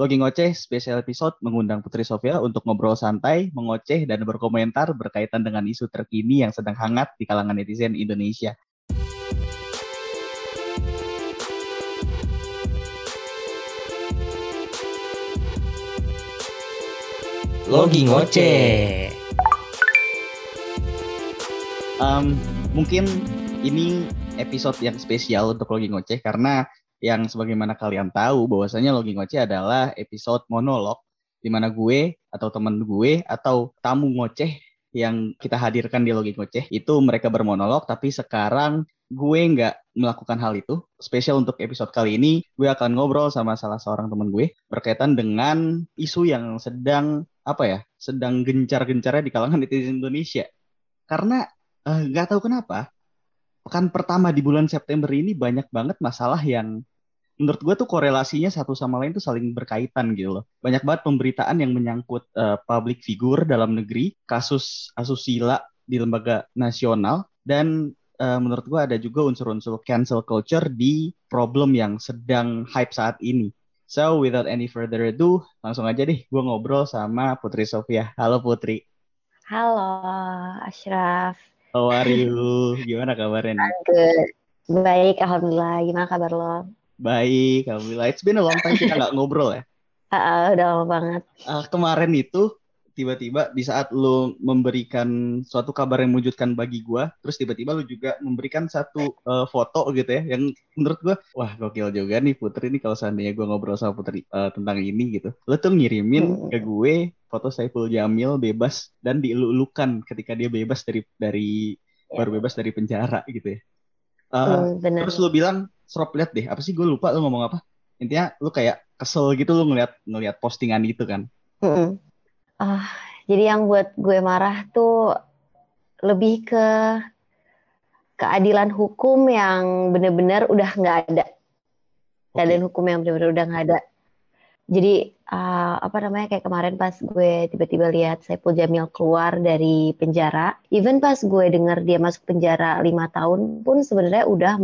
Logi Ngoceh spesial episode mengundang Putri Sofia untuk ngobrol santai, mengoceh, dan berkomentar berkaitan dengan isu terkini yang sedang hangat di kalangan netizen Indonesia. Logi Ngoceh. Mungkin ini episode yang spesial untuk Logi Ngoceh karena yang sebagaimana kalian tahu bahwasanya Logi Ngoceh adalah episode monolog di mana gue atau teman gue atau tamu ngoceh yang kita hadirkan di Logi Ngoceh itu mereka bermonolog, tapi sekarang gue nggak melakukan hal itu. Spesial untuk episode kali ini gue akan ngobrol sama salah seorang teman gue berkaitan dengan isu yang sedang gencar-gencarnya di kalangan netizen Indonesia karena nggak tahu kenapa pekan pertama di bulan September ini banyak banget masalah yang menurut gue tuh korelasinya satu sama lain tuh saling berkaitan gitu loh. Banyak banget pemberitaan yang menyangkut public figure dalam negeri, kasus asusila di lembaga nasional, dan menurut gue ada juga unsur-unsur cancel culture di problem yang sedang hype saat ini. So without any further ado, langsung aja deh gue ngobrol sama Putri Sofia. Halo Putri. Halo Ashraf. How are you? Gimana kabarnya nih? Good. Baik, alhamdulillah. Gimana kabar lo? Baik, alhamdulillah. It's been a long time kita nggak ngobrol ya? Udah lama banget. Kemarin itu tiba-tiba di saat lo memberikan suatu kabar yang mewujudkan bagi gue, terus tiba-tiba lo juga memberikan satu foto gitu ya, yang menurut gue, wah gokil juga nih Putri nih kalau seandainya gue ngobrol sama Putri tentang ini gitu. Lo tuh ngirimin ke gue foto Saipul Jamil bebas dan dielulukan ketika dia bebas dari baru bebas dari penjara gitu ya. Terus lu bilang, Srop, lihat deh, apa sih, gue lupa lu ngomong apa. Intinya lu kayak kesel gitu lu ngeliat postingan itu kan. Jadi yang buat gue marah tuh lebih ke keadilan hukum yang benar-benar udah nggak ada. Keadilan hukum yang benar-benar udah nggak ada. Jadi kayak kemarin pas gue tiba-tiba lihat Saipul Jamil keluar dari penjara, even pas gue dengar dia masuk penjara 5 tahun pun sebenarnya udah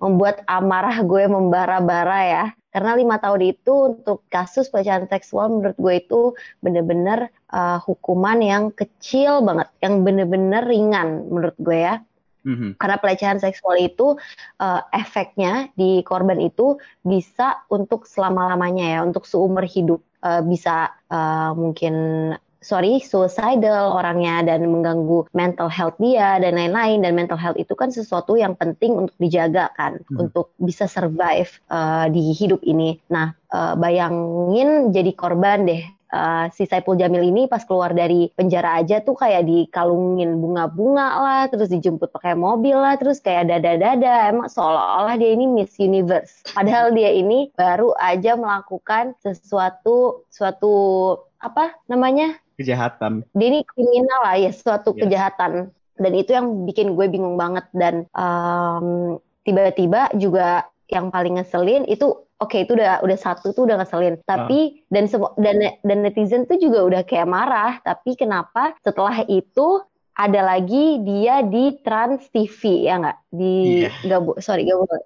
membuat amarah gue membara-bara ya. Karena 5 tahun itu untuk kasus pelecehan seksual menurut gue itu benar-benar hukuman yang kecil banget, yang benar-benar ringan menurut gue ya. Karena pelecehan seksual itu efeknya di korban itu bisa untuk selama-lamanya ya, untuk seumur hidup, bisa mungkin suicidal orangnya dan mengganggu mental health dia dan lain-lain, dan mental health itu kan sesuatu yang penting untuk dijaga kan, untuk bisa survive di hidup ini. Nah, bayangin jadi korban deh. Si Saipul Jamil ini pas keluar dari penjara aja tuh kayak dikalungin bunga-bunga lah, terus dijemput pakai mobil lah, terus kayak dada-dada, emang seolah-olah dia ini Miss Universe. Padahal dia ini baru aja melakukan suatu kejahatan. Dia ini kriminal lah ya, kejahatan. Dan itu yang bikin gue bingung banget. Dan tiba-tiba juga yang paling ngeselin itu, itu udah satu tuh udah ngeselin. Tapi dan netizen tuh juga udah kayak marah. Tapi kenapa setelah itu ada lagi dia di TransTV ya nggak? Nggak apa-apa.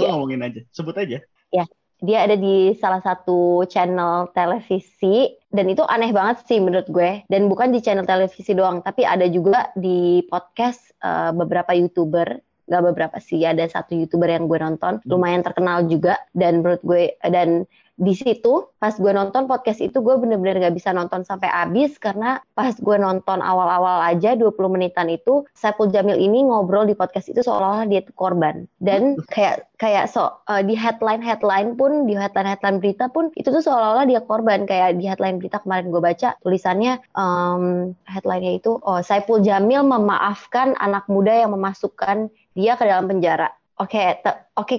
Lo ngomongin aja, sebut aja. Ya, dia ada di salah satu channel televisi. Dan itu aneh banget sih menurut gue. Dan bukan di channel televisi doang, tapi ada juga di podcast beberapa YouTuber. Gak beberapa sih, ada satu YouTuber yang gue nonton, lumayan terkenal juga, dan menurut gue, dan di situ pas gue nonton podcast itu gue bener-bener gak bisa nonton sampai habis karena pas gue nonton awal-awal aja 20 menitan itu Saipul Jamil ini ngobrol di podcast itu seolah-olah dia tuh korban, dan kayak di headline-headline pun, di headline-headline berita pun itu tuh seolah-olah dia korban. Kayak di headline berita kemarin gue baca tulisannya, headline-nya itu Saipul Jamil memaafkan anak muda yang memasukkan dia ke dalam penjara. Oke,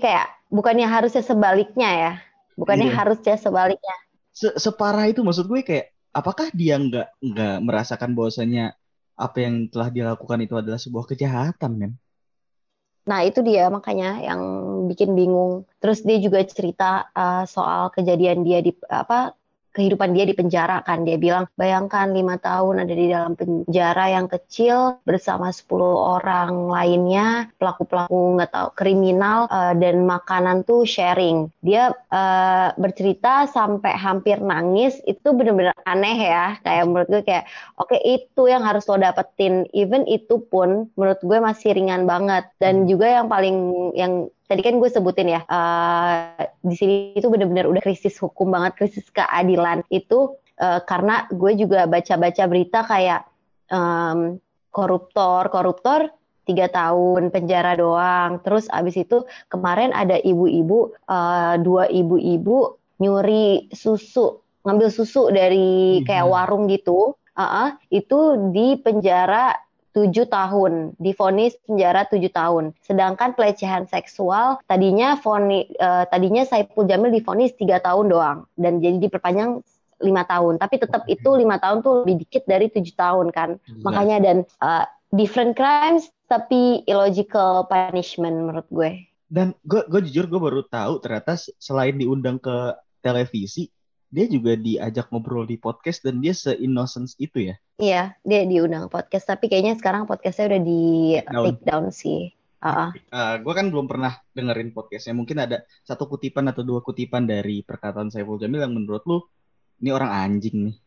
kayak bukannya harusnya sebaliknya ya. Bukannya harusnya sebaliknya. Separah itu maksud gue, kayak apakah dia nggak merasakan bahwasanya apa yang telah dilakukan itu adalah sebuah kejahatan kan? Nah itu dia makanya yang bikin bingung. Terus dia juga cerita soal kejadian dia di kehidupan dia di penjara kan. Dia bilang, bayangkan 5 tahun ada di dalam penjara yang kecil bersama 10 orang lainnya, pelaku-pelaku nggak tahu kriminal, dan makanan tuh sharing. Dia bercerita sampai hampir nangis. Itu bener-bener aneh ya, kayak menurut gue kayak oke, itu yang harus lo dapetin. Even itu pun menurut gue masih ringan banget. Dan juga yang paling, yang tadi kan gue sebutin ya, di sini itu benar-benar udah krisis hukum banget, krisis keadilan itu, karena gue juga baca-baca berita kayak koruptor 3 tahun penjara doang. Terus abis itu kemarin ada ibu-ibu, 2 ibu-ibu nyuri susu, ngambil susu dari kayak warung gitu, itu di penjara 7 tahun, divonis penjara 7 tahun. Sedangkan pelecehan seksual tadinya Saipul Jamil divonis 3 tahun doang, dan jadi diperpanjang 5 tahun. Tapi tetap itu 5 tahun tuh lebih dikit dari 7 tahun kan. Makanya dan different crimes tapi illogical punishment menurut gue. Dan gue jujur gue baru tahu ternyata selain diundang ke televisi, dia juga diajak ngobrol di podcast, dan dia se-innocence itu ya? Iya, dia diundang podcast, tapi kayaknya sekarang podcastnya udah di take down sih. Gue kan belum pernah dengerin podcastnya, mungkin ada 1 kutipan atau 2 kutipan dari perkataan Saipul Jamil yang menurut lu, ini orang anjing nih.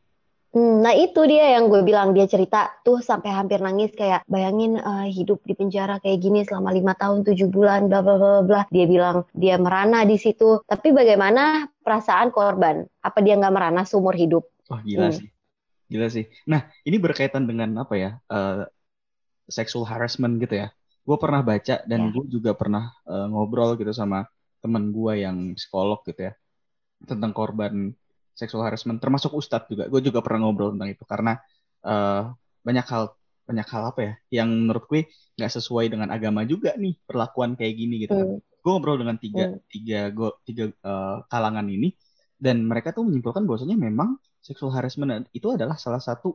Nah itu dia yang gue bilang, dia cerita tuh sampai hampir nangis kayak bayangin hidup di penjara kayak gini selama 5 tahun 7 bulan bla bla bla bla. Dia bilang dia merana di situ, tapi bagaimana perasaan korban? Apa dia nggak merana seumur hidup? Oh gila sih, gila sih. Nah ini berkaitan dengan apa ya, sexual harassment gitu ya. Gue pernah baca dan gue juga pernah ngobrol gitu sama temen gue yang psikolog gitu ya, tentang korban sexual harassment, termasuk Ustadz juga. Gue juga pernah ngobrol tentang itu karena banyak hal apa ya yang menurut gue nggak sesuai dengan agama juga nih perlakuan kayak gini gitu. Gue ngobrol dengan tiga kalangan ini, dan mereka tuh menyimpulkan bahwasanya memang sexual harassment itu adalah salah satu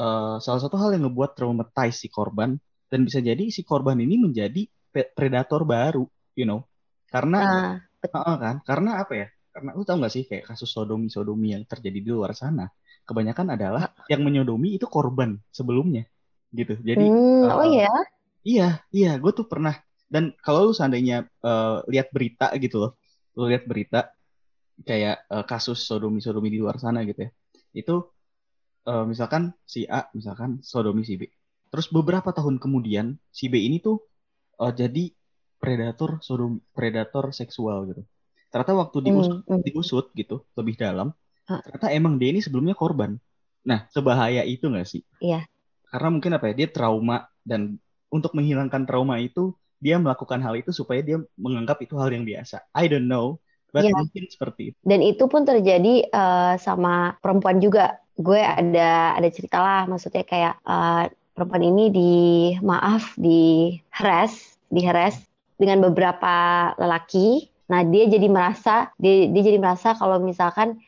hal yang ngebuat traumatize si korban, dan bisa jadi si korban ini menjadi predator baru, you know, karena apa ya? Karena lu tau gak sih kayak kasus sodomi yang terjadi di luar sana, kebanyakan adalah yang menyodomi itu korban sebelumnya gitu. Jadi iya gue tuh pernah. Dan kalau lu seandainya lihat berita gitu loh, lu lihat berita kayak kasus sodomi di luar sana gitu ya, itu misalkan si A misalkan sodomi si B, terus beberapa tahun kemudian si B ini tuh jadi predator sodomi, predator seksual gitu. Ternyata waktu diusut gitu lebih dalam, ternyata emang dia ini sebelumnya korban. Nah, sebahaya itu nggak sih? Iya. Karena mungkin apa ya, dia trauma, dan untuk menghilangkan trauma itu dia melakukan hal itu supaya dia menganggap itu hal yang biasa. I don't know, but mungkin seperti itu. Dan itu pun terjadi sama perempuan juga. Gue ada cerita lah, maksudnya kayak perempuan ini di harass dengan beberapa lelaki. Nah, dia jadi merasa kalau misalkan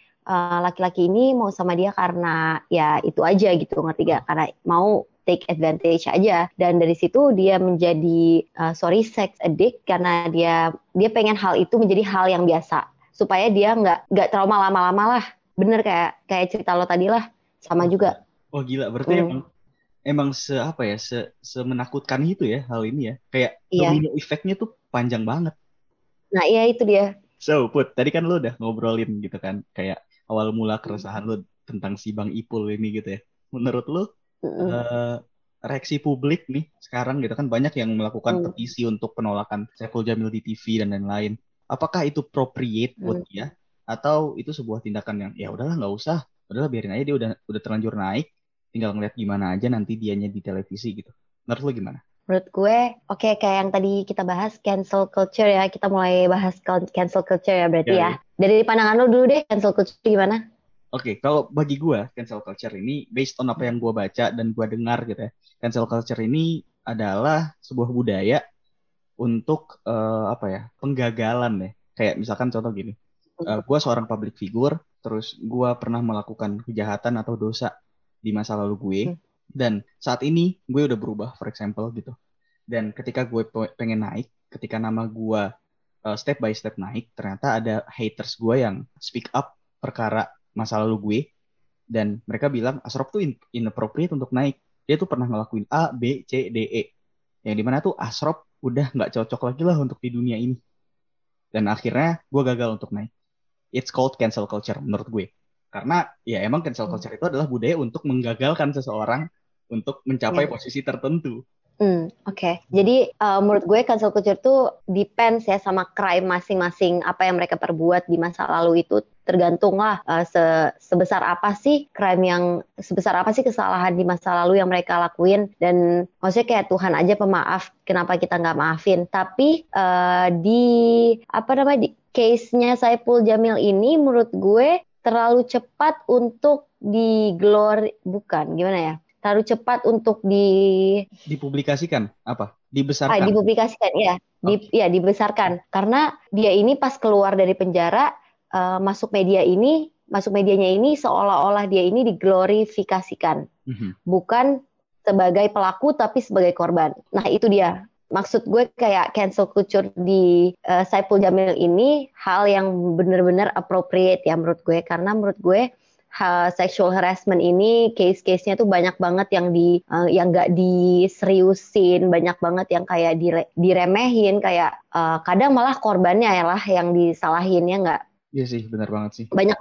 laki-laki ini mau sama dia karena ya itu aja gitu, ngerti gak? Karena mau take advantage aja. Dan dari situ dia menjadi sex addict, karena dia pengen hal itu menjadi hal yang biasa supaya dia nggak trauma lama-lama lah. Bener kayak cerita lo tadi lah, sama juga. Oh gila, berarti emang semenakutkan itu ya hal ini ya. Kayak domino effect-nya tuh panjang banget. Nah iya itu dia. So Put, tadi kan lu udah ngobrolin gitu kan, kayak awal mula keresahan lu tentang si Bang Ipul ini gitu ya. Menurut lu reaksi publik nih sekarang gitu kan, banyak yang melakukan petisi untuk penolakan Saipul Jamil di TV dan lain-lain. Apakah itu appropriate buat dia? Atau itu sebuah tindakan yang ya udahlah nggak usah, udahlah biarin aja, dia udah terlanjur naik, tinggal ngeliat gimana aja nanti dianya di televisi gitu. Menurut lu gimana? Menurut gue, oke, kayak yang tadi kita bahas cancel culture ya. Kita mulai bahas cancel culture ya berarti ya. Dari pandangan lo dulu deh, cancel culture gimana? Oke, kalau bagi gue cancel culture ini based on apa yang gue baca dan gue dengar gitu ya. Cancel culture ini adalah sebuah budaya untuk penggagalan ya. Kayak misalkan contoh gini, gue seorang public figure, terus gue pernah melakukan kejahatan atau dosa di masa lalu gue. Dan saat ini gue udah berubah, for example gitu. Dan ketika gue pengen naik, ketika nama gue step by step naik, ternyata ada haters gue yang speak up perkara masa lalu gue, dan mereka bilang Ashraf tuh inappropriate untuk naik. Dia tuh pernah ngelakuin A, B, C, D, E. Yang dimana tuh Ashraf udah nggak cocok lagi lah untuk di dunia ini. Dan akhirnya gue gagal untuk naik. It's called cancel culture menurut gue. Karena ya emang cancel culture itu adalah budaya untuk menggagalkan seseorang untuk mencapai posisi tertentu. Oke. Jadi menurut gue cancel culture tuh depends ya sama crime masing-masing, apa yang mereka perbuat di masa lalu itu, tergantung lah sebesar apa sih crime yang, sebesar apa sih kesalahan di masa lalu yang mereka lakuin. Dan maksudnya kayak Tuhan aja pemaaf, kenapa kita gak maafin. Tapi di case-nya Saipul Jamil ini menurut gue terlalu cepat untuk dipublikasikan, apa? Dibesarkan. Dipublikasikan, ya. Dibesarkan. Karena dia ini pas keluar dari penjara, masuk medianya ini seolah-olah dia ini diglorifikasikan. Bukan sebagai pelaku, tapi sebagai korban. Nah, itu dia. Maksud gue kayak cancel culture di Saipul Jamil ini hal yang benar-benar appropriate ya menurut gue. Karena menurut gue sexual harassment ini case-case-nya tuh banyak banget yang nggak diseriusin, banyak banget yang kayak diremehin, kayak kadang malah korbannya ya lah yang disalahinnya nggak. Iya sih, benar banget sih. Banyak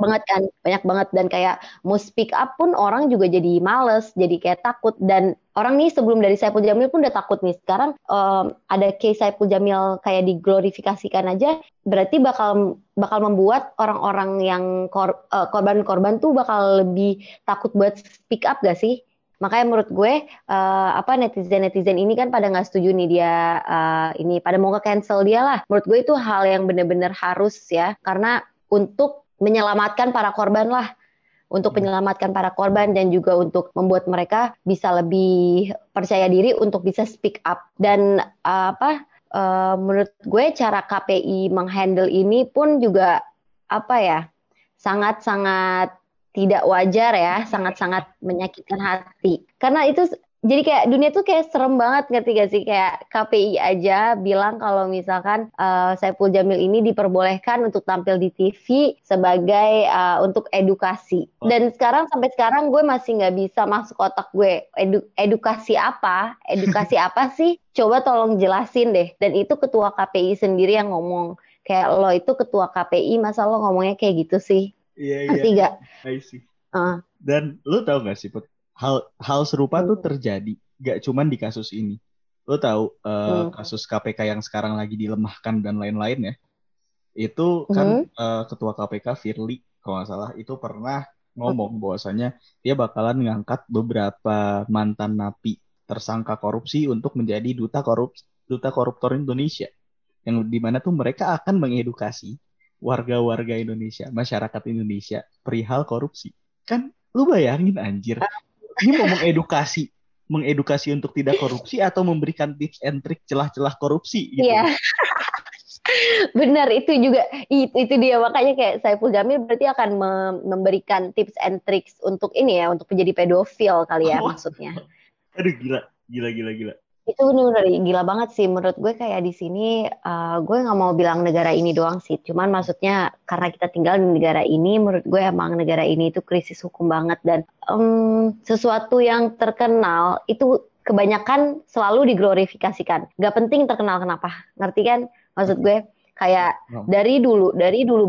banget dan kayak mau speak up pun orang juga jadi males, jadi kayak takut. Dan orang nih sebelum dari Saipul Jamil pun udah takut nih. Sekarang ada case Saipul Jamil kayak diglorifikasikan aja, berarti bakal membuat orang-orang yang korban-korban tuh bakal lebih takut buat speak up gak sih? Makanya menurut gue netizen-netizen ini kan pada nggak setuju nih dia ini pada mau nge-cancel dia lah. Menurut gue itu hal yang benar-benar harus ya, karena untuk menyelamatkan para korban lah. Untuk menyelamatkan para korban dan juga untuk membuat mereka bisa lebih percaya diri untuk bisa speak up. Dan menurut gue cara KPI menghandle ini pun juga sangat-sangat tidak wajar ya, sangat-sangat menyakitkan hati. Karena itu jadi kayak dunia tuh kayak serem banget, ngerti gak sih? Kayak KPI aja bilang kalau misalkan Saipul Jamil ini diperbolehkan untuk tampil di TV sebagai untuk edukasi. Dan sampai sekarang gue masih gak bisa masuk otak gue. Edukasi apa? Edukasi apa sih? Coba tolong jelasin deh. Dan itu ketua KPI sendiri yang ngomong. Kayak lo itu ketua KPI, masa lo ngomongnya kayak gitu sih? Iya. Dan lu tahu nggak sih, Put? Hal serupa tuh terjadi, nggak cuman di kasus ini. Lu tahu kasus KPK yang sekarang lagi dilemahkan dan lain-lain ya? Itu kan ketua KPK Firli, kalau nggak salah, itu pernah ngomong bahwasanya dia bakalan ngangkat beberapa mantan napi tersangka korupsi untuk menjadi duta koruptor Indonesia, yang dimana tuh mereka akan mengedukasi warga-warga Indonesia, masyarakat Indonesia perihal korupsi. Kan lu bayangin anjir, ini mau mengedukasi untuk tidak korupsi atau memberikan tips and trick celah-celah korupsi gitu. Iya. Benar, itu dia. Makanya kayak Saipul Jamil berarti akan memberikan tips and tricks untuk ini ya, untuk menjadi pedofil kali ya maksudnya. Aduh, gila. Itu benar gila banget sih menurut gue. Kayak di sini gue nggak mau bilang negara ini doang sih, cuman maksudnya karena kita tinggal di negara ini, menurut gue emang negara ini itu krisis hukum banget. Dan sesuatu yang terkenal itu kebanyakan selalu diglorifikasikan, nggak penting terkenal kenapa, ngerti kan maksud gue? Kayak dari dulu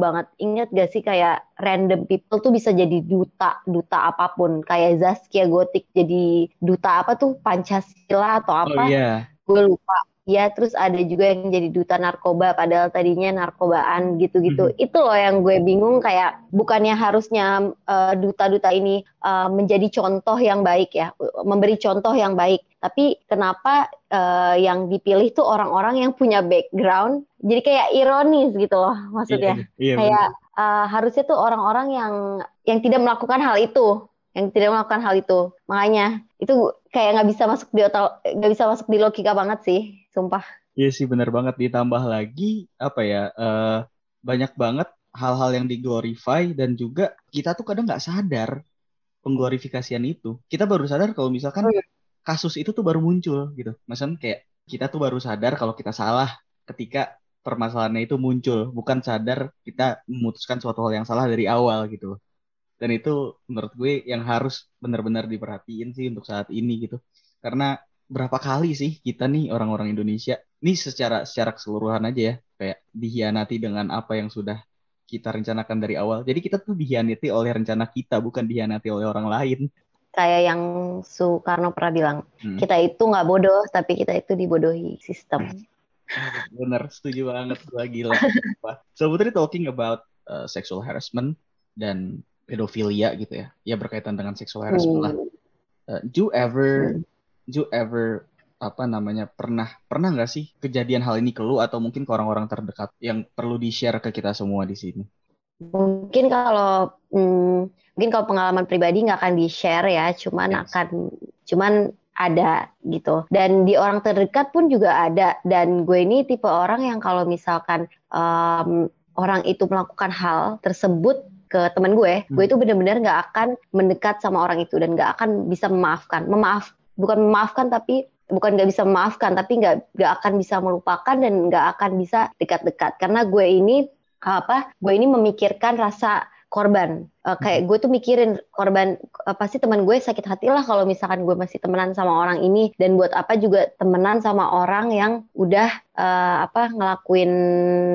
banget, ingat gak sih kayak random people tuh bisa jadi duta apapun. Kayak Zaskia Gotik jadi duta apa tuh, Pancasila atau apa, gue lupa ya. Terus ada juga yang jadi duta narkoba, padahal tadinya narkobaan gitu-gitu. Itu loh yang gue bingung, kayak bukannya harusnya duta-duta ini menjadi contoh yang baik ya, memberi contoh yang baik. Tapi kenapa yang dipilih tuh orang-orang yang punya background, jadi kayak ironis gitu loh maksudnya. Iya, kayak harusnya tuh orang-orang yang tidak melakukan hal itu, makanya itu kayak nggak bisa masuk di otak, nggak bisa masuk di logika banget sih, sumpah. Iya sih, benar banget. Ditambah lagi banyak banget hal-hal yang diglorify, dan juga kita tuh kadang nggak sadar pengglorifikasian itu. Kita baru sadar kalau misalkan kasus itu tuh baru muncul gitu. Maksudnya kayak kita tuh baru sadar kalau kita salah ketika permasalahannya itu muncul, bukan sadar kita memutuskan suatu hal yang salah dari awal gitu. Dan itu menurut gue yang harus benar-benar diperhatiin sih untuk saat ini gitu. Karena berapa kali sih kita nih orang-orang Indonesia, ini secara keseluruhan aja ya, kayak dihianati dengan apa yang sudah kita rencanakan dari awal. Jadi kita tuh dihianati oleh rencana kita, bukan dihianati oleh orang lain. Kayak yang Soekarno pernah bilang, kita itu nggak bodoh, tapi kita itu dibodohi sistem. Bener, setuju banget. Gua gila. So, Putri talking about sexual harassment dan pedofilia gitu ya, ya berkaitan dengan seksual harassment lah. Do you ever pernah nggak sih kejadian hal ini ke lu atau mungkin ke orang-orang terdekat yang perlu di share ke kita semua di sini? Mungkin kalau pengalaman pribadi nggak akan di share ya, cuman ada gitu. Dan di orang terdekat pun juga ada. Dan gue ini tipe orang yang kalau misalkan orang itu melakukan hal tersebut ke teman gue itu benar-benar nggak akan mendekat sama orang itu dan nggak akan bisa nggak akan bisa melupakan dan nggak akan bisa dekat-dekat karena gue ini memikirkan rasa korban. Kayak gue tuh mikirin korban, pasti teman gue sakit hati lah kalau misalkan gue masih temenan sama orang ini, dan buat apa juga temenan sama orang yang udah ngelakuin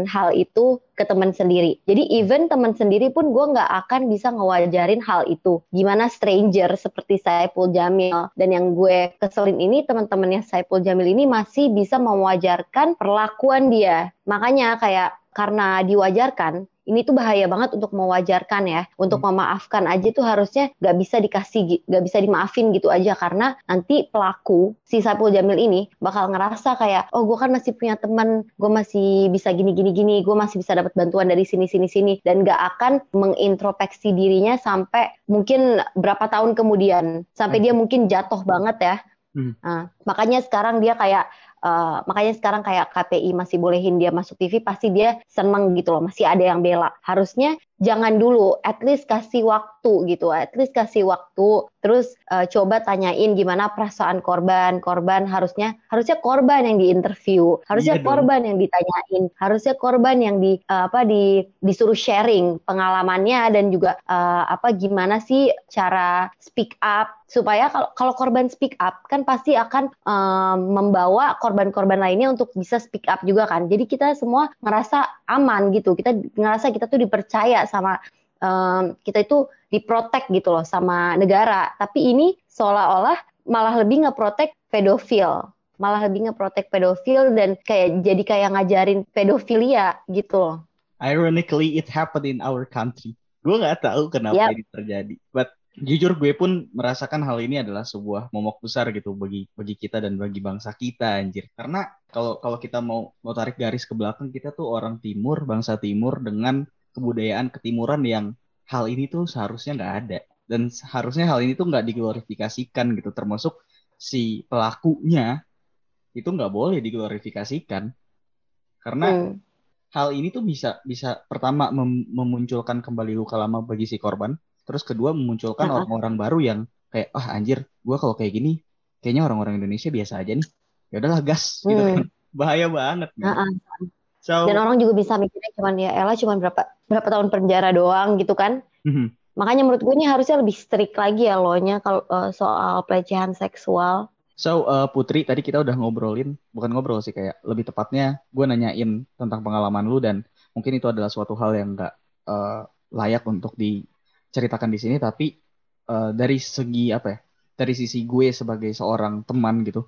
hal itu ke teman sendiri. Jadi even teman sendiri pun gue gak akan bisa ngewajarin hal itu. Gimana stranger seperti Saipul Jamil, dan yang gue keselin ini teman-temannya Saipul Jamil ini masih bisa mewajarkan perlakuan dia. Makanya karena diwajarkan, ini tuh bahaya banget untuk mewajarkan ya. Untuk memaafkan aja tuh harusnya gak bisa dimaafin gitu aja. Karena nanti pelaku, si Saipul Jamil ini, bakal ngerasa kayak, oh gue kan masih punya teman, gue masih bisa gini-gini-gini, gue masih bisa dapat bantuan dari sini-sini-sini. Dan gak akan mengintrospeksi dirinya sampai mungkin berapa tahun kemudian. Sampai dia mungkin jatuh banget ya. Nah, makanya sekarang kayak KPI masih bolehin dia masuk TV, pasti dia seneng gitu loh, masih ada yang bela. Harusnya jangan dulu, at least kasih waktu gitu, terus coba tanyain gimana perasaan korban. Harusnya korban yang diinterview, korban yang ditanyain, korban yang disuruh sharing pengalamannya dan juga gimana sih cara speak up, supaya kalau korban speak up kan pasti akan membawa korban-korban lainnya untuk bisa speak up juga kan. Jadi kita semua ngerasa aman gitu. Kita ngerasa kita tuh dipercaya sama kita itu diprotek gitu loh sama negara. Tapi ini seolah-olah malah lebih ngeprotek pedofil. Dan jadi ngajarin pedofilia gitu loh. Ironically it happened in our country. Gue gak tahu kenapa ini terjadi. But jujur gue pun merasakan hal ini adalah sebuah momok besar gitu bagi kita dan bagi bangsa kita, anjir. Karena kalau kita mau tarik garis ke belakang, kita tuh orang timur, bangsa timur dengan kebudayaan ketimuran yang hal ini tuh seharusnya nggak ada. Dan seharusnya hal ini tuh nggak diglorifikasikan gitu, termasuk si pelakunya itu nggak boleh diglorifikasikan. Karena hal ini tuh bisa pertama memunculkan kembali luka lama bagi si korban. Terus kedua memunculkan orang-orang baru yang kayak, anjir, gue kalau kayak gini, kayaknya orang-orang Indonesia biasa aja nih. Ya udahlah gas, gitu kan. Bahaya banget. So, dan orang juga bisa mikirnya cuman berapa tahun penjara doang gitu kan. Makanya menurut gue ini harusnya lebih strict lagi ya law-nya kalau soal pelecehan seksual. So Putri, tadi kita udah lebih tepatnya gue nanyain tentang pengalaman lu dan mungkin itu adalah suatu hal yang gak layak untuk diceritakan di sini, tapi dari segi dari sisi gue sebagai seorang teman gitu,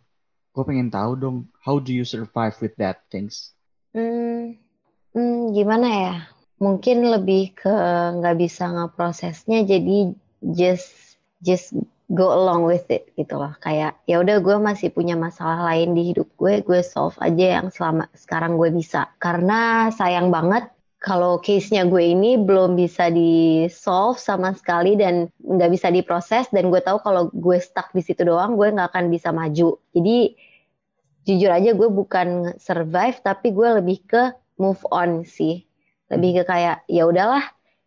gue pengen tahu dong, how do you survive with that things? Gimana ya? Mungkin lebih ke nggak bisa ngeprosesnya, jadi just go along with it gitu loh. Kayak ya udah, gue masih punya masalah lain di hidup gue solve aja yang selama sekarang gue bisa. Karena sayang banget kalau case-nya gue ini belum bisa di-solve sama sekali dan nggak bisa diproses, dan gue tahu kalau gue stuck di situ doang, gue nggak akan bisa maju. Jadi jujur aja gue bukan survive, tapi gue lebih ke move on sih. Lebih ke kayak ya udahlah,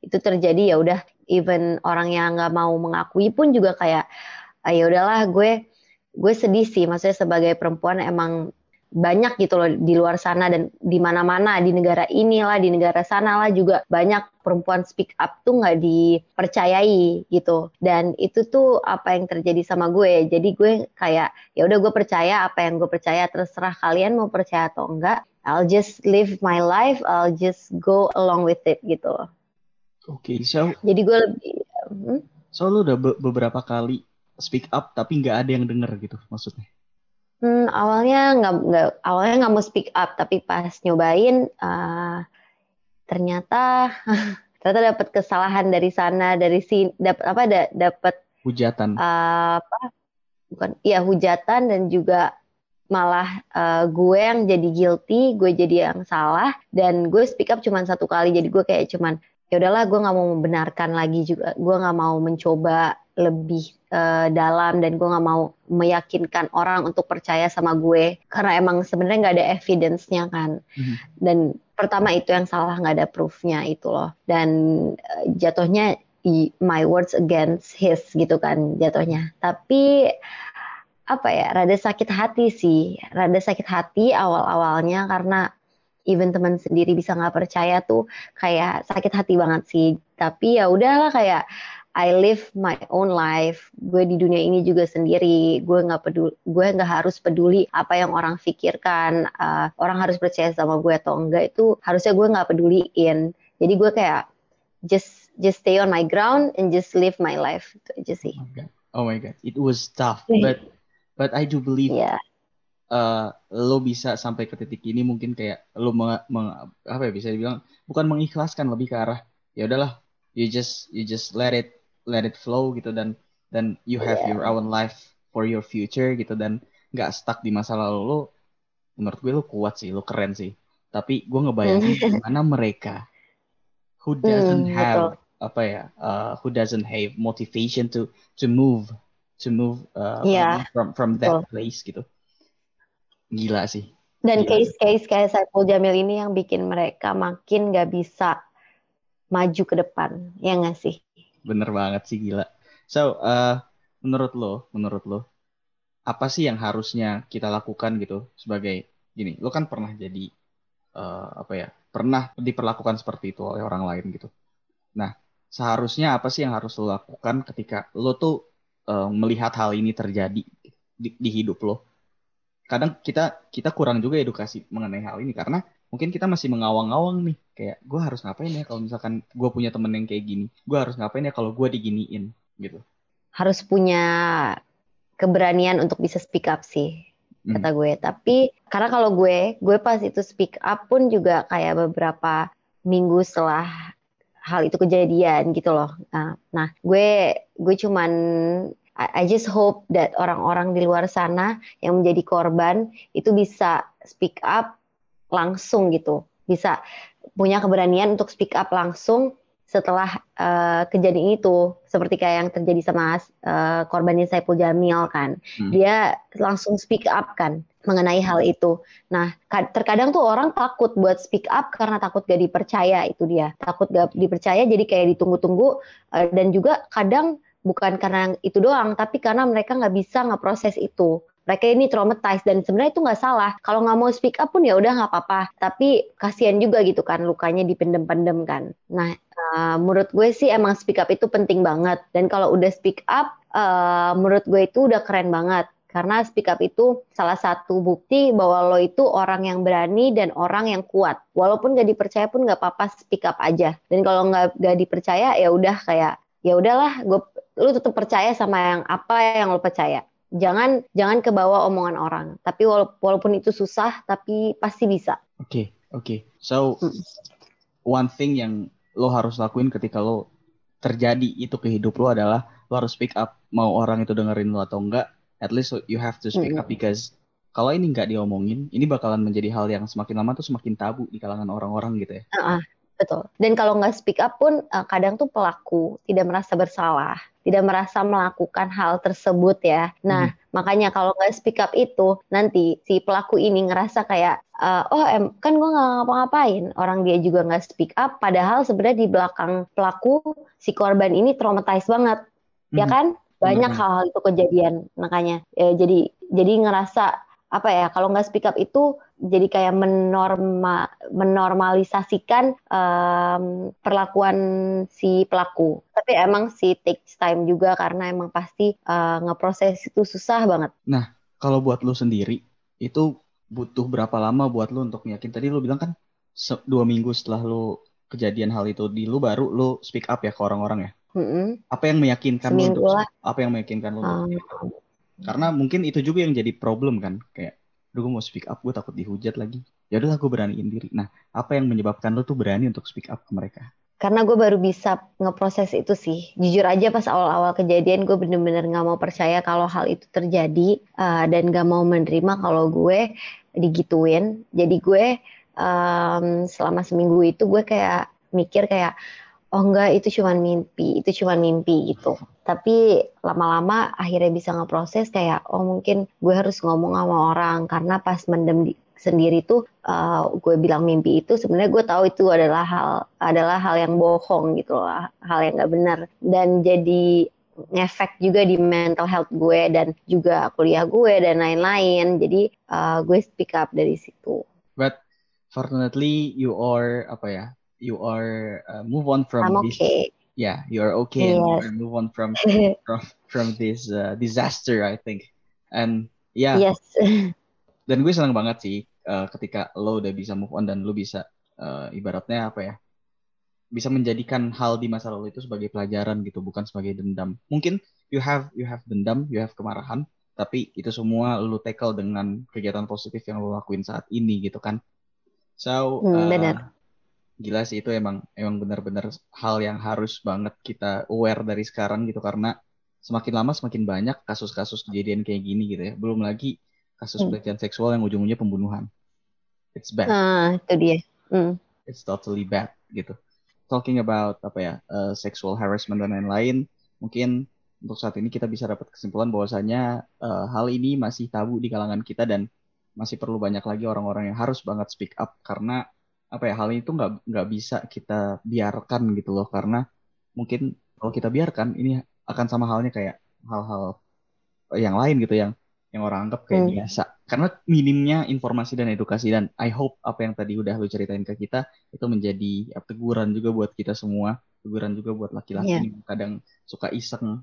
itu terjadi ya udah. Even orang yang nggak mau mengakui pun juga kayak ya udahlah, gue sedih sih. Maksudnya sebagai perempuan emang banyak gitu loh di luar sana dan di mana-mana, di negara inilah, di negara sanalah juga banyak perempuan speak up tuh nggak dipercayai gitu. Dan itu tuh apa yang terjadi sama gue. Jadi gue kayak ya udah gue percaya apa yang gue percaya, terserah kalian mau percaya atau enggak. I'll just live my life, I'll just go along with it gitu. Oke, so jadi gue lebih so lu udah beberapa kali speak up tapi nggak ada yang denger gitu maksudnya? Awalnya nggak mau speak up, tapi pas nyobain ternyata dapat kesalahan dari sana dari sini, dapat hujatan hujatan, dan juga malah gue yang jadi guilty, gue jadi yang salah, dan gue speak up cuma satu kali, jadi gue kayak cuman ya udahlah, gue nggak mau membenarkan lagi juga, gue nggak mau mencoba lebih dalam, dan gue nggak mau meyakinkan orang untuk percaya sama gue karena emang sebenarnya nggak ada evidence-nya kan. Dan pertama itu yang salah, nggak ada proof-nya itu loh, dan jatuhnya my words against his gitu kan jatuhnya. Tapi apa ya, rada sakit hati awal-awalnya, karena even teman sendiri bisa nggak percaya tuh kayak sakit hati banget sih. Tapi ya udahlah, kayak I live my own life. Gue di dunia ini juga sendiri. Gue nggak harus peduli apa yang orang pikirkan. Orang harus percaya sama gue atau enggak itu harusnya gue nggak peduliin. Jadi gue kayak just stay on my ground and just live my life itu aja sih. Oh my god, it was tough, but I do believe. Yeah. Lo bisa sampai ke titik ini mungkin kayak lo apa ya, bisa dibilang bukan mengikhlaskan, lebih ke arah ya udahlah, you just let it flow gitu, dan you have your own life for your future gitu, dan nggak stuck di masa lalu lo. Menurut gue lo kuat sih, lo keren sih, tapi gue ngebayangin gimana mereka who doesn't have who doesn't have motivation to move from that place gitu. Gila sih. Dan case-case kayak Saipul Jamil ini yang bikin mereka makin gak bisa maju ke depan, ya gak sih? Bener banget sih, gila. So, menurut lo, apa sih yang harusnya kita lakukan gitu sebagai, gini, lo kan pernah jadi, pernah diperlakukan seperti itu oleh orang lain gitu. Nah, seharusnya apa sih yang harus lo lakukan ketika lo tuh melihat hal ini terjadi di hidup lo? Kadang kita kurang juga edukasi mengenai hal ini, karena mungkin kita masih mengawang-awang nih, kayak gue harus ngapain ya kalau misalkan gue punya temen yang kayak gini, gue harus ngapain ya kalau gue diginiin gitu. Harus punya keberanian untuk bisa speak up sih kata gue. Tapi karena kalau gue pas itu speak up pun juga kayak beberapa minggu setelah hal itu kejadian gitu loh. Nah gue cuman I just hope that orang-orang di luar sana yang menjadi korban itu bisa speak up langsung gitu. Bisa punya keberanian untuk speak up langsung setelah kejadian itu. Seperti kayak yang terjadi sama korbannya Saipul Jamil kan. Dia langsung speak up kan mengenai hal itu. Nah, terkadang tuh orang takut buat speak up karena takut gak dipercaya, itu dia. Takut gak dipercaya, jadi kayak ditunggu-tunggu. Dan juga kadang bukan karena itu doang, tapi karena mereka nggak bisa ngeproses itu. Mereka ini traumatized, dan sebenarnya itu nggak salah. Kalau nggak mau speak up pun ya udah nggak apa-apa. Tapi kasihan juga gitu kan, lukanya dipendem-pendem kan. Nah, menurut gue sih emang speak up itu penting banget. Dan kalau udah speak up, menurut gue itu udah keren banget. Karena speak up itu salah satu bukti bahwa lo itu orang yang berani dan orang yang kuat. Walaupun nggak dipercaya pun nggak apa-apa, speak up aja. Dan kalau nggak dipercaya ya udah kayak ya udahlah, lu tetap percaya sama yang apa yang lu percaya. Jangan kebawa omongan orang. Tapi walaupun itu susah, tapi pasti bisa. Oke. So, one thing yang lu harus lakuin ketika lu terjadi itu ke hidup lu adalah lu harus speak up. Mau orang itu dengerin lu atau enggak, at least you have to speak up, because kalau ini enggak diomongin, ini bakalan menjadi hal yang semakin lama tuh semakin tabu di kalangan orang-orang gitu ya. Betul. Dan kalau nggak speak up pun kadang tuh pelaku tidak merasa bersalah, tidak merasa melakukan hal tersebut ya. Nah, makanya kalau nggak speak up itu nanti si pelaku ini ngerasa kayak kan gue nggak ngapa-ngapain. Orang dia juga nggak speak up, padahal sebenarnya di belakang pelaku si korban ini traumatized banget, ya kan? Banyak hal-hal itu kejadian, makanya jadi ngerasa apa ya, kalau nggak speak up itu jadi kayak menormalisasikan perlakuan si pelaku. Tapi emang sih takes time juga karena emang pasti ngeproses itu susah banget. Nah, kalau buat lu sendiri itu butuh berapa lama buat lu untuk yakin? Tadi lu bilang kan 2 minggu setelah lu kejadian hal itu di lu baru lu speak up ya ke orang-orang ya? Mm-hmm. Apa yang meyakinkan lu untuk apa yang meyakinkan lu untuk? Karena mungkin itu juga yang jadi problem kan, kayak, aduh gue mau speak up, gue takut dihujat lagi. Ya udahlah gue beraniin diri. Nah, apa yang menyebabkan lo tuh berani untuk speak up ke mereka? Karena gue baru bisa ngeproses itu sih. Jujur aja pas awal-awal kejadian gue bener-bener gak mau percaya kalau hal itu terjadi. Dan gak mau menerima kalau gue digituin. Jadi gue selama seminggu itu gue kayak mikir kayak, oh enggak itu cuman mimpi gitu. Tapi lama-lama akhirnya bisa ngeproses kayak, oh mungkin gue harus ngomong sama orang. Karena pas mendem sendiri tuh gue bilang mimpi itu, sebenarnya gue tahu itu adalah hal yang bohong gitu loh, hal yang gak benar. Dan jadi ngefek juga di mental health gue dan juga kuliah gue dan lain-lain. Jadi gue speak up dari situ. But fortunately you are move on from this. Yeah, you are okay. Yes. And move on from this disaster, I think. And yeah. Yes. Dan gue senang banget sih ketika lo udah bisa move on dan lo bisa ibaratnya apa ya? Bisa menjadikan hal di masa lalu itu sebagai pelajaran gitu, bukan sebagai dendam. Mungkin you have dendam, you have kemarahan, tapi itu semua lo tackle dengan kegiatan positif yang lo lakuin saat ini gitu kan. So, benar. Gila sih itu emang benar-benar hal yang harus banget kita aware dari sekarang gitu, karena semakin lama semakin banyak kasus-kasus kejadian kayak gini gitu ya. Belum lagi kasus pelecehan seksual yang ujung-ujungnya pembunuhan. It's bad. Itu dia. It's totally bad gitu. Talking about sexual harassment dan lain-lain, mungkin untuk saat ini kita bisa dapat kesimpulan bahwasanya hal ini masih tabu di kalangan kita dan masih perlu banyak lagi orang-orang yang harus banget speak up, karena hal itu nggak bisa kita biarkan gitu loh, karena mungkin kalau kita biarkan ini akan sama halnya kayak hal-hal yang lain gitu yang orang anggap kayak biasa, karena minimnya informasi dan edukasi. Dan I hope apa yang tadi udah lu ceritain ke kita itu menjadi teguran juga buat kita semua, teguran juga buat laki-laki yang kadang suka iseng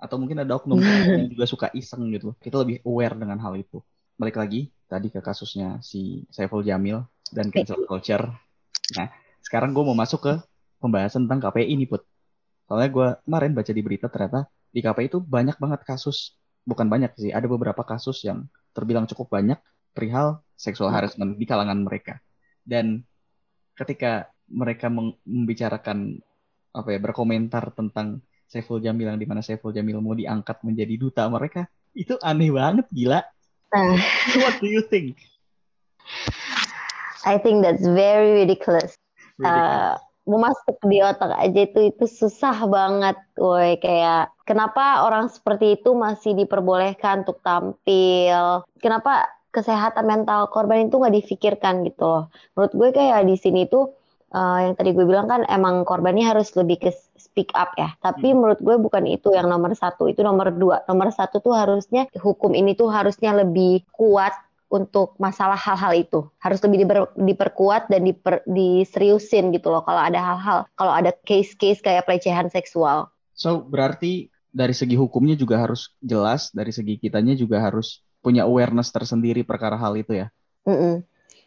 atau mungkin ada oknum yang juga suka iseng gitu. Kita lebih aware dengan hal itu. Balik lagi tadi ke kasusnya si Saipul Jamil dan cancel culture. Nah, sekarang gue mau masuk ke pembahasan tentang KPI ini, Put. Soalnya gue kemarin baca di berita, ternyata di KPI itu banyak banget kasus. Bukan banyak sih, ada beberapa kasus yang terbilang cukup banyak perihal sexual harassment di kalangan mereka. Dan ketika mereka membicarakan, berkomentar tentang Saipul Jamil, yang dimana Saipul Jamil mau diangkat menjadi duta mereka, itu aneh banget, gila. What do you think? I think that's very ridiculous. Mau masuk di otak aja itu susah banget, woi. Kayak kenapa orang seperti itu masih diperbolehkan untuk tampil? Kenapa kesehatan mental korban itu nggak difikirkan gitu loh? Menurut gue kayak di sini tuh yang tadi gue bilang kan emang korbannya harus lebih ke speak up ya. Tapi menurut gue bukan itu yang nomor satu, itu nomor dua. Nomor satu tuh harusnya hukum ini tuh harusnya lebih kuat untuk masalah hal-hal itu. Harus lebih diperkuat dan diseriusin gitu loh, kalau ada hal-hal, kalau ada case-case kayak pelecehan seksual. So, berarti dari segi hukumnya juga harus jelas, dari segi kitanya juga harus punya awareness tersendiri perkara hal itu ya?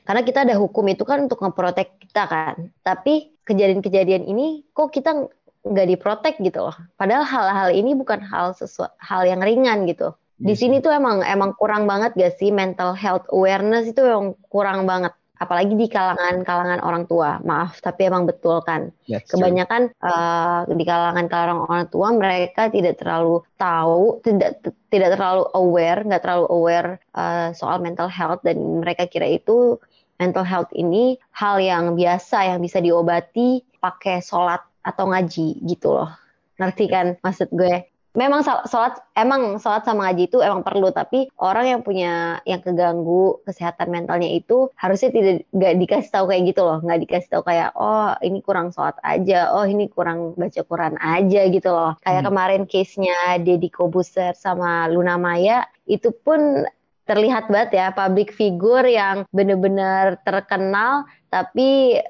Karena kita ada hukum itu kan untuk ngeprotek kita kan. Tapi kejadian-kejadian ini kok kita nggak diprotek gitu loh. Padahal hal-hal ini bukan hal yang ringan gitu. Di sini tuh emang kurang banget gak sih mental health awareness itu, yang kurang banget, apalagi di kalangan orang tua. Maaf, tapi emang betul kan. That's kebanyakan di kalangan orang tua mereka tidak terlalu tahu, tidak terlalu aware, nggak terlalu aware soal mental health, dan mereka kira itu mental health ini hal yang biasa yang bisa diobati pakai sholat atau ngaji gitu loh. Ngerti kan maksud gue? Memang sholat sama ngaji itu emang perlu, tapi orang yang keganggu kesehatan mentalnya itu harusnya nggak dikasih tahu kayak gitu loh, nggak dikasih tahu kayak, oh ini kurang sholat aja, oh ini kurang baca Quran aja gitu loh. Kayak kemarin case-nya Deddy Corbuzier sama Luna Maya, itu pun terlihat banget ya public figure yang benar-benar terkenal tapi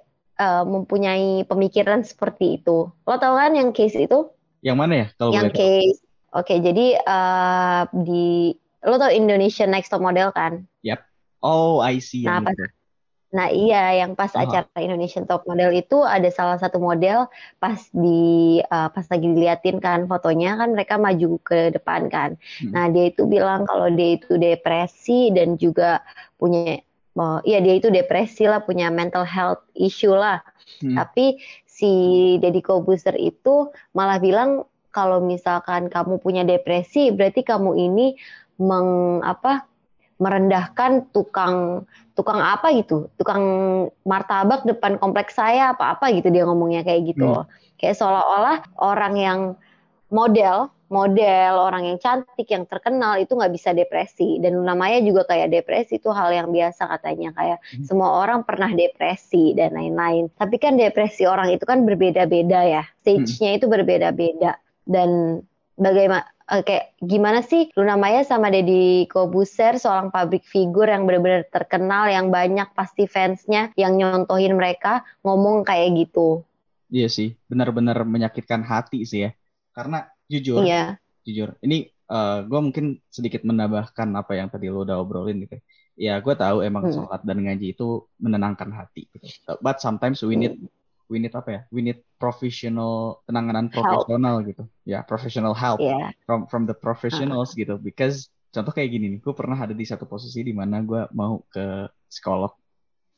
mempunyai pemikiran seperti itu. Lo tau kan yang case itu? Yang mana ya? Kalau yang case. Oke, jadi di lo tau Indonesian Next Top Model kan? Yap. Oh, I see. Nah, iya, yang pas acara Indonesian Top Model itu ada salah satu model pas lagi diliatin kan fotonya kan mereka maju ke depan kan. Nah, dia itu bilang kalau dia itu depresi dan juga punya dia itu depresi lah, punya mental health issue lah. Tapi si Deddy Corbuzier itu malah bilang kalau misalkan kamu punya depresi berarti kamu ini merendahkan tukang apa gitu, tukang martabak depan kompleks saya apa-apa gitu, dia ngomongnya kayak gitu loh. Kayak seolah-olah orang yang model, orang yang cantik, yang terkenal itu nggak bisa depresi. Dan Luna Maya juga kayak depresi itu hal yang biasa katanya, kayak semua orang pernah depresi dan lain-lain. Tapi kan depresi orang itu kan berbeda-beda ya, stage-nya itu berbeda-beda. Dan bagaimana gimana sih Luna Maya sama Deddy Corbuzier, seorang public figure yang benar-benar terkenal, yang banyak pasti fansnya yang nyontohin mereka, ngomong kayak gitu. Iya sih, benar-benar menyakitkan hati sih ya. Karena jujur, ini gue mungkin sedikit menambahkan apa yang tadi lo udah obrolin gitu. Ya gue tahu emang sholat dan ngaji itu menenangkan hati gitu. But sometimes we need penanganan profesional help. Gitu. Ya, professional help from the professionals gitu. Because contoh kayak gini nih, gue pernah ada di satu posisi di mana gue mau ke psikolog.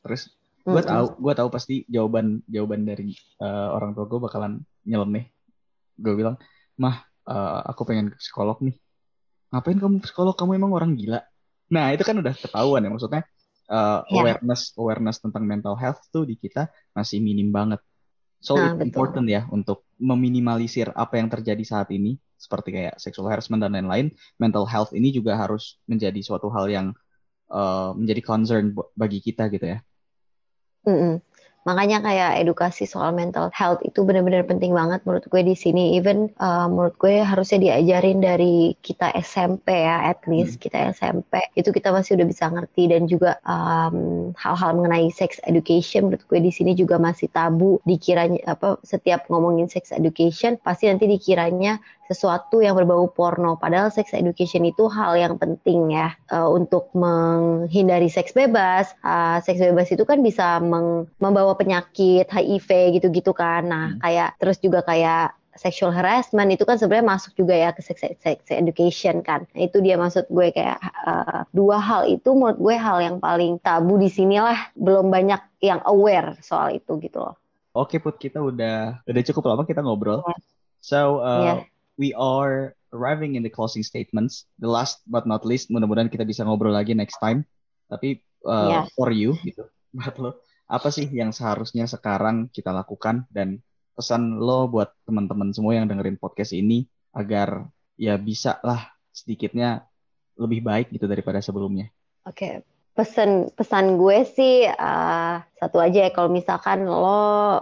Terus gue tahu pasti jawaban dari orang tua gue bakalan nyeleneh. Gue bilang, "Mah, aku pengen ke psikolog nih." "Ngapain kamu psikolog? Kamu emang orang gila?" Nah, itu kan udah ketahuan ya, maksudnya awareness tentang mental health tuh di kita masih minim banget. So it's important ya untuk meminimalisir apa yang terjadi saat ini, seperti kayak sexual harassment dan lain-lain. Mental health ini juga harus menjadi suatu hal yang menjadi concern bagi kita gitu ya. Makanya kayak edukasi soal mental health itu benar-benar penting banget menurut gue di sini. Even menurut gue harusnya diajarin dari kita SMP ya, at least kita SMP itu kita masih udah bisa ngerti. Dan juga hal-hal mengenai sex education menurut gue di sini juga masih tabu. Dikiranya setiap ngomongin sex education pasti nanti dikiranya sesuatu yang berbau porno. Padahal sex education itu hal yang penting ya untuk menghindari seks bebas. Seks bebas itu kan bisa membawa penyakit HIV gitu-gitu kan. Nah, kayak terus juga kayak sexual harassment itu kan sebenarnya masuk juga ya ke sex education kan. Nah, itu dia maksud gue kayak dua hal itu menurut gue hal yang paling tabu di sinilah, belum banyak yang aware soal itu gitu loh. Oke Put, kita udah cukup lama kita ngobrol. So, we are arriving in the closing statements. The last but not least, mudah-mudahan kita bisa ngobrol lagi next time. Tapi for you gitu, buat lo, apa sih yang seharusnya sekarang kita lakukan, dan pesan lo buat teman-teman semua yang dengerin podcast ini agar ya bisa lah sedikitnya lebih baik gitu daripada sebelumnya? Oke. Pesan gue sih satu aja ya, kalau misalkan lo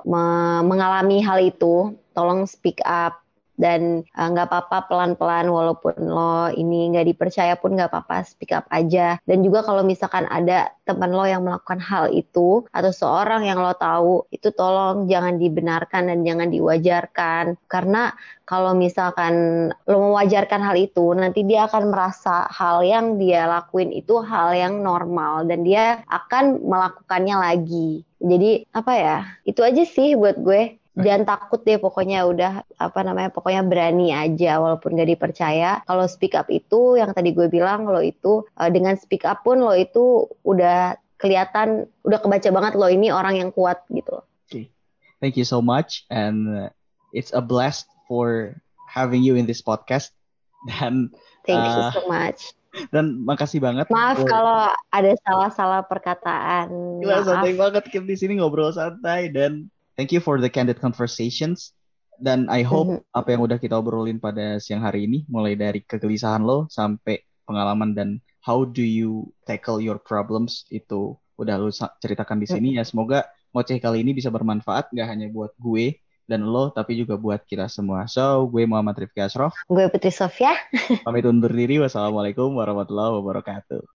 mengalami hal itu, tolong speak up. Dan nggak apa-apa pelan-pelan, walaupun lo ini nggak dipercaya pun nggak apa-apa, speak up aja. Dan juga kalau misalkan ada teman lo yang melakukan hal itu atau seorang yang lo tahu itu, tolong jangan dibenarkan dan jangan diwajarkan. Karena kalau misalkan lo mewajarkan hal itu, nanti dia akan merasa hal yang dia lakuin itu hal yang normal dan dia akan melakukannya lagi. Jadi itu aja sih buat gue. Jangan takut deh, pokoknya pokoknya berani aja walaupun gak dipercaya. Kalau speak up itu yang tadi gue bilang, lo itu dengan speak up pun lo itu udah kelihatan, udah kebaca banget lo ini orang yang kuat gitu. Okay. Thank you so much, and it's a blast for having you in this podcast. Dan thank you so much. Dan makasih banget. Maaf kalau ada salah-salah perkataan. Gila, santai banget kita di sini ngobrol santai. Dan thank you for the candid conversations. Dan I hope apa yang udah kita obrolin pada siang hari ini, mulai dari kegelisahan lo sampai pengalaman dan how do you tackle your problems, itu udah lo ceritakan di sini. Ya, semoga ngoceh kali ini bisa bermanfaat gak hanya buat gue dan lo, tapi juga buat kita semua. So, gue Muhammad Rifki Ashraf. Gue Putri Sofia. Pamit undur diri. Wassalamualaikum warahmatullahi wabarakatuh.